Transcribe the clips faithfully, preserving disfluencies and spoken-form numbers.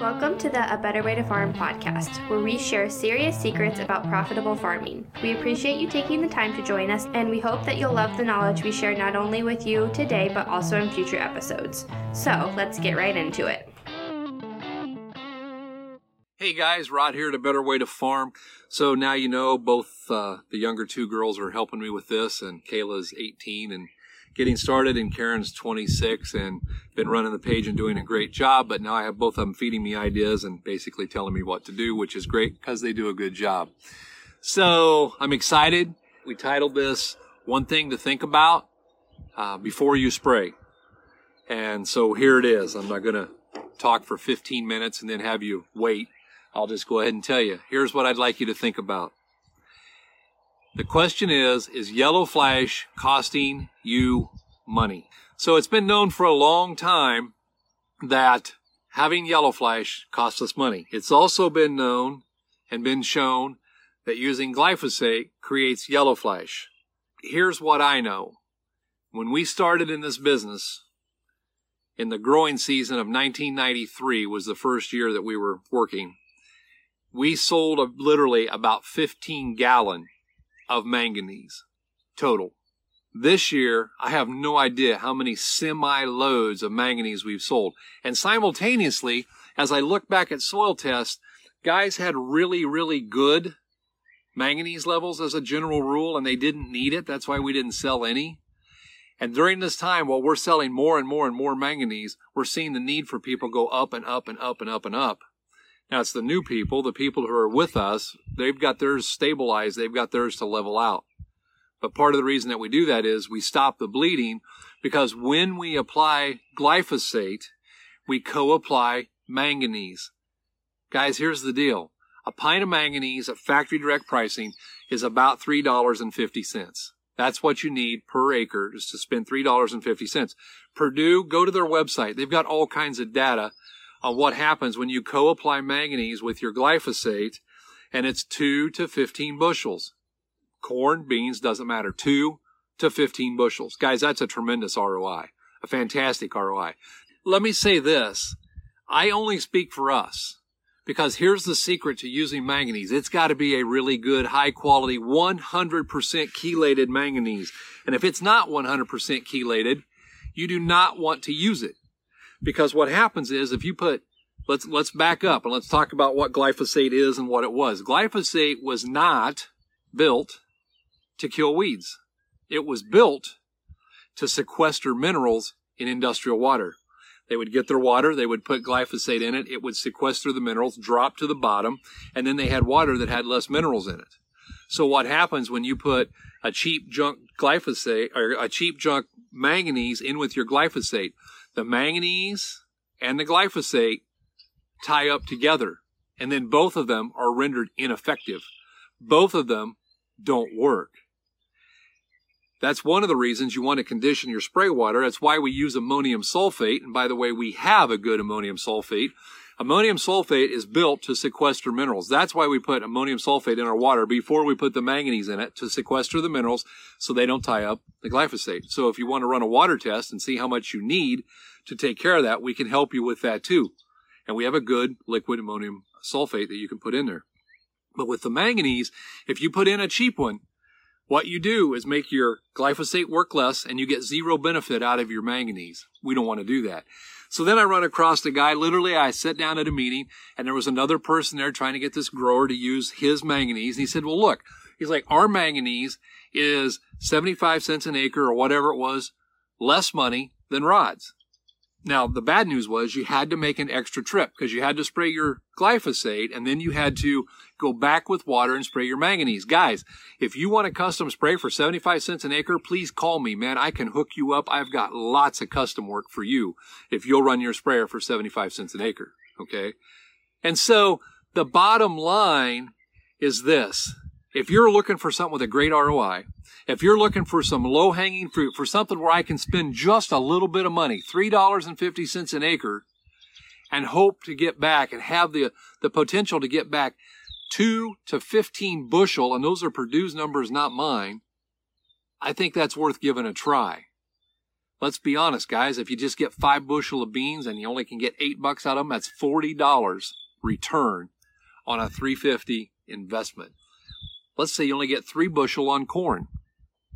Welcome to the A Better Way to Farm podcast, where we share serious secrets about profitable farming. We appreciate you taking the time to join us, and we hope that you'll love the knowledge we share not only with you today, but also in future episodes. So let's get right into it. Hey guys, Rod here at A Better Way to Farm. So now you know both uh, the younger two girls are helping me with this, and Kayla's eighteen and getting started, and Karen's twenty-six and been running the page and doing a great job, but now I have both of them feeding me ideas and basically telling me what to do, which is great because they do a good job. So I'm excited. We titled this One Thing to Think About uh, Before You Spray. And so here it is. I'm not going to talk for fifteen minutes and then have you wait. I'll just go ahead and tell you. Here's what I'd like you to think about. The question is, is yellow flash costing you money? So it's been known for a long time that having yellow flash costs us money. It's also been known and been shown that using glyphosate creates yellow flash. Here's what I know. When we started in this business, in the growing season of nineteen ninety-three was the first year that we were working, we sold a, literally about fifteen gallon of manganese total. This year, I have no idea how many semi-loads of manganese we've sold. And simultaneously, as I look back at soil tests, guys had really, really good manganese levels as a general rule, and they didn't need it. That's why we didn't sell any. And during this time, while we're selling more and more and more manganese, we're seeing the need for people go up and up and up and up and up. Now, it's the new people, the people who are with us, they've got theirs stabilized, they've got theirs to level out. But part of the reason that we do that is we stop the bleeding, because when we apply glyphosate, we co-apply manganese. Guys, here's the deal. A pint of manganese at factory direct pricing is about three dollars and fifty cents. That's what you need per acre, is to spend three dollars and fifty cents. Purdue, go to their website. They've got all kinds of data on what happens when you co-apply manganese with your glyphosate, and it's two to fifteen bushels. Corn, beans, doesn't matter. two to fifteen bushels. Guys, that's a tremendous R O I, a fantastic R O I. Let me say this. I only speak for us, because here's the secret to using manganese. It's got to be a really good, high-quality, one hundred percent chelated manganese. And if it's not one hundred percent chelated, you do not want to use it. Because what happens is, if you put, let's let's back up and let's talk about what glyphosate is and what it was. Glyphosate was not built to kill weeds. It was built to sequester minerals in industrial water. They would get their water, they would put glyphosate in it, it would sequester the minerals, drop to the bottom, and then they had water that had less minerals in it. So what happens when you put a cheap junk glyphosate or a cheap junk manganese in with your glyphosate? The manganese and the glyphosate tie up together, and then both of them are rendered ineffective. Both of them don't work. That's one of the reasons you want to condition your spray water. That's why we use ammonium sulfate. And by the way, we have a good ammonium sulfate. Ammonium sulfate is built to sequester minerals. That's why we put ammonium sulfate in our water before we put the manganese in it, to sequester the minerals so they don't tie up the glyphosate. So if you want to run a water test and see how much you need to take care of that, we can help you with that too. And we have a good liquid ammonium sulfate that you can put in there. But with the manganese, if you put in a cheap one, what you do is make your glyphosate work less, and you get zero benefit out of your manganese. We don't want to do that. So then I run across a guy, literally I sat down at a meeting, and there was another person there trying to get this grower to use his manganese. And he said, well, look, he's like, our manganese is seventy-five cents an acre or whatever it was, less money than Rod's. Now, the bad news was you had to make an extra trip, because you had to spray your glyphosate and then you had to go back with water and spray your manganese. Guys, if you want a custom spray for seventy-five cents an acre, please call me, man. I can hook you up. I've got lots of custom work for you if you'll run your sprayer for seventy-five cents an acre, okay? And so the bottom line is this. If you're looking for something with a great R O I, if you're looking for some low-hanging fruit, for something where I can spend just a little bit of money, three dollars and fifty cents an acre, and hope to get back and have the, the potential to get back two to fifteen bushel, and those are Purdue's numbers, not mine, I think that's worth giving a try. Let's be honest, guys. If you just get five bushel of beans and you only can get eight bucks out of them, that's forty dollars return on a three hundred fifty dollars investment. Let's say you only get three bushel on corn.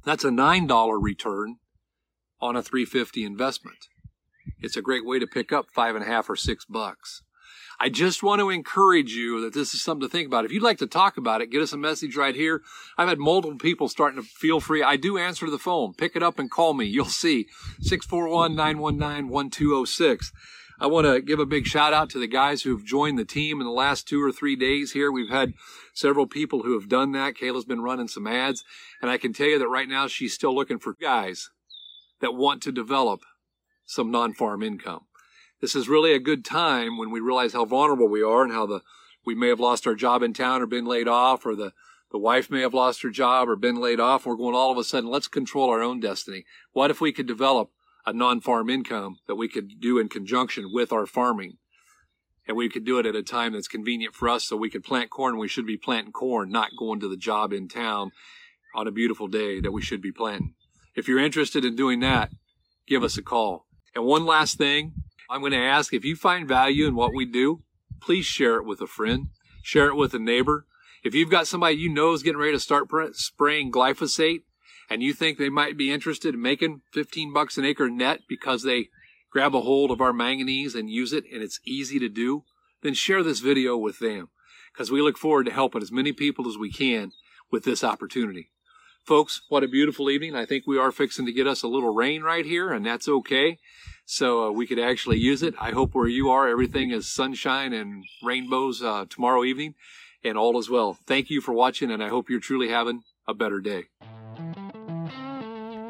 That's a nine dollars return on a three hundred fifty dollars investment. It's a great way to pick up five and a half or six bucks. I just want to encourage you that this is something to think about. If you'd like to talk about it, get us a message right here. I've had multiple people starting to feel free. I do answer the phone. Pick it up and call me. You'll see. six four one, nine one nine, one two zero six. I want to give a big shout out to the guys who've joined the team in the last two or three days here. We've had several people who have done that. Kayla's been running some ads, and I can tell you that right now she's still looking for guys that want to develop some non-farm income. This is really a good time when we realize how vulnerable we are and how the we may have lost our job in town or been laid off, or the, the wife may have lost her job or been laid off. We're going all of a sudden, let's control our own destiny. What if we could develop a non-farm income that we could do in conjunction with our farming? And we could do it at a time that's convenient for us, so we could plant corn. We should be planting corn, not going to the job in town on a beautiful day that we should be planting. If you're interested in doing that, give us a call. And one last thing, I'm going to ask, if you find value in what we do, please share it with a friend, share it with a neighbor. If you've got somebody you know is getting ready to start spraying glyphosate and you think they might be interested in making fifteen bucks an acre net because they grab a hold of our manganese and use it and it's easy to do, then share this video with them, because we look forward to helping as many people as we can with this opportunity. Folks, what a beautiful evening. I think we are fixing to get us a little rain right here, and that's okay. So uh, we could actually use it. I hope where you are, everything is sunshine and rainbows uh, tomorrow evening, and all is well. Thank you for watching, and I hope you're truly having a better day.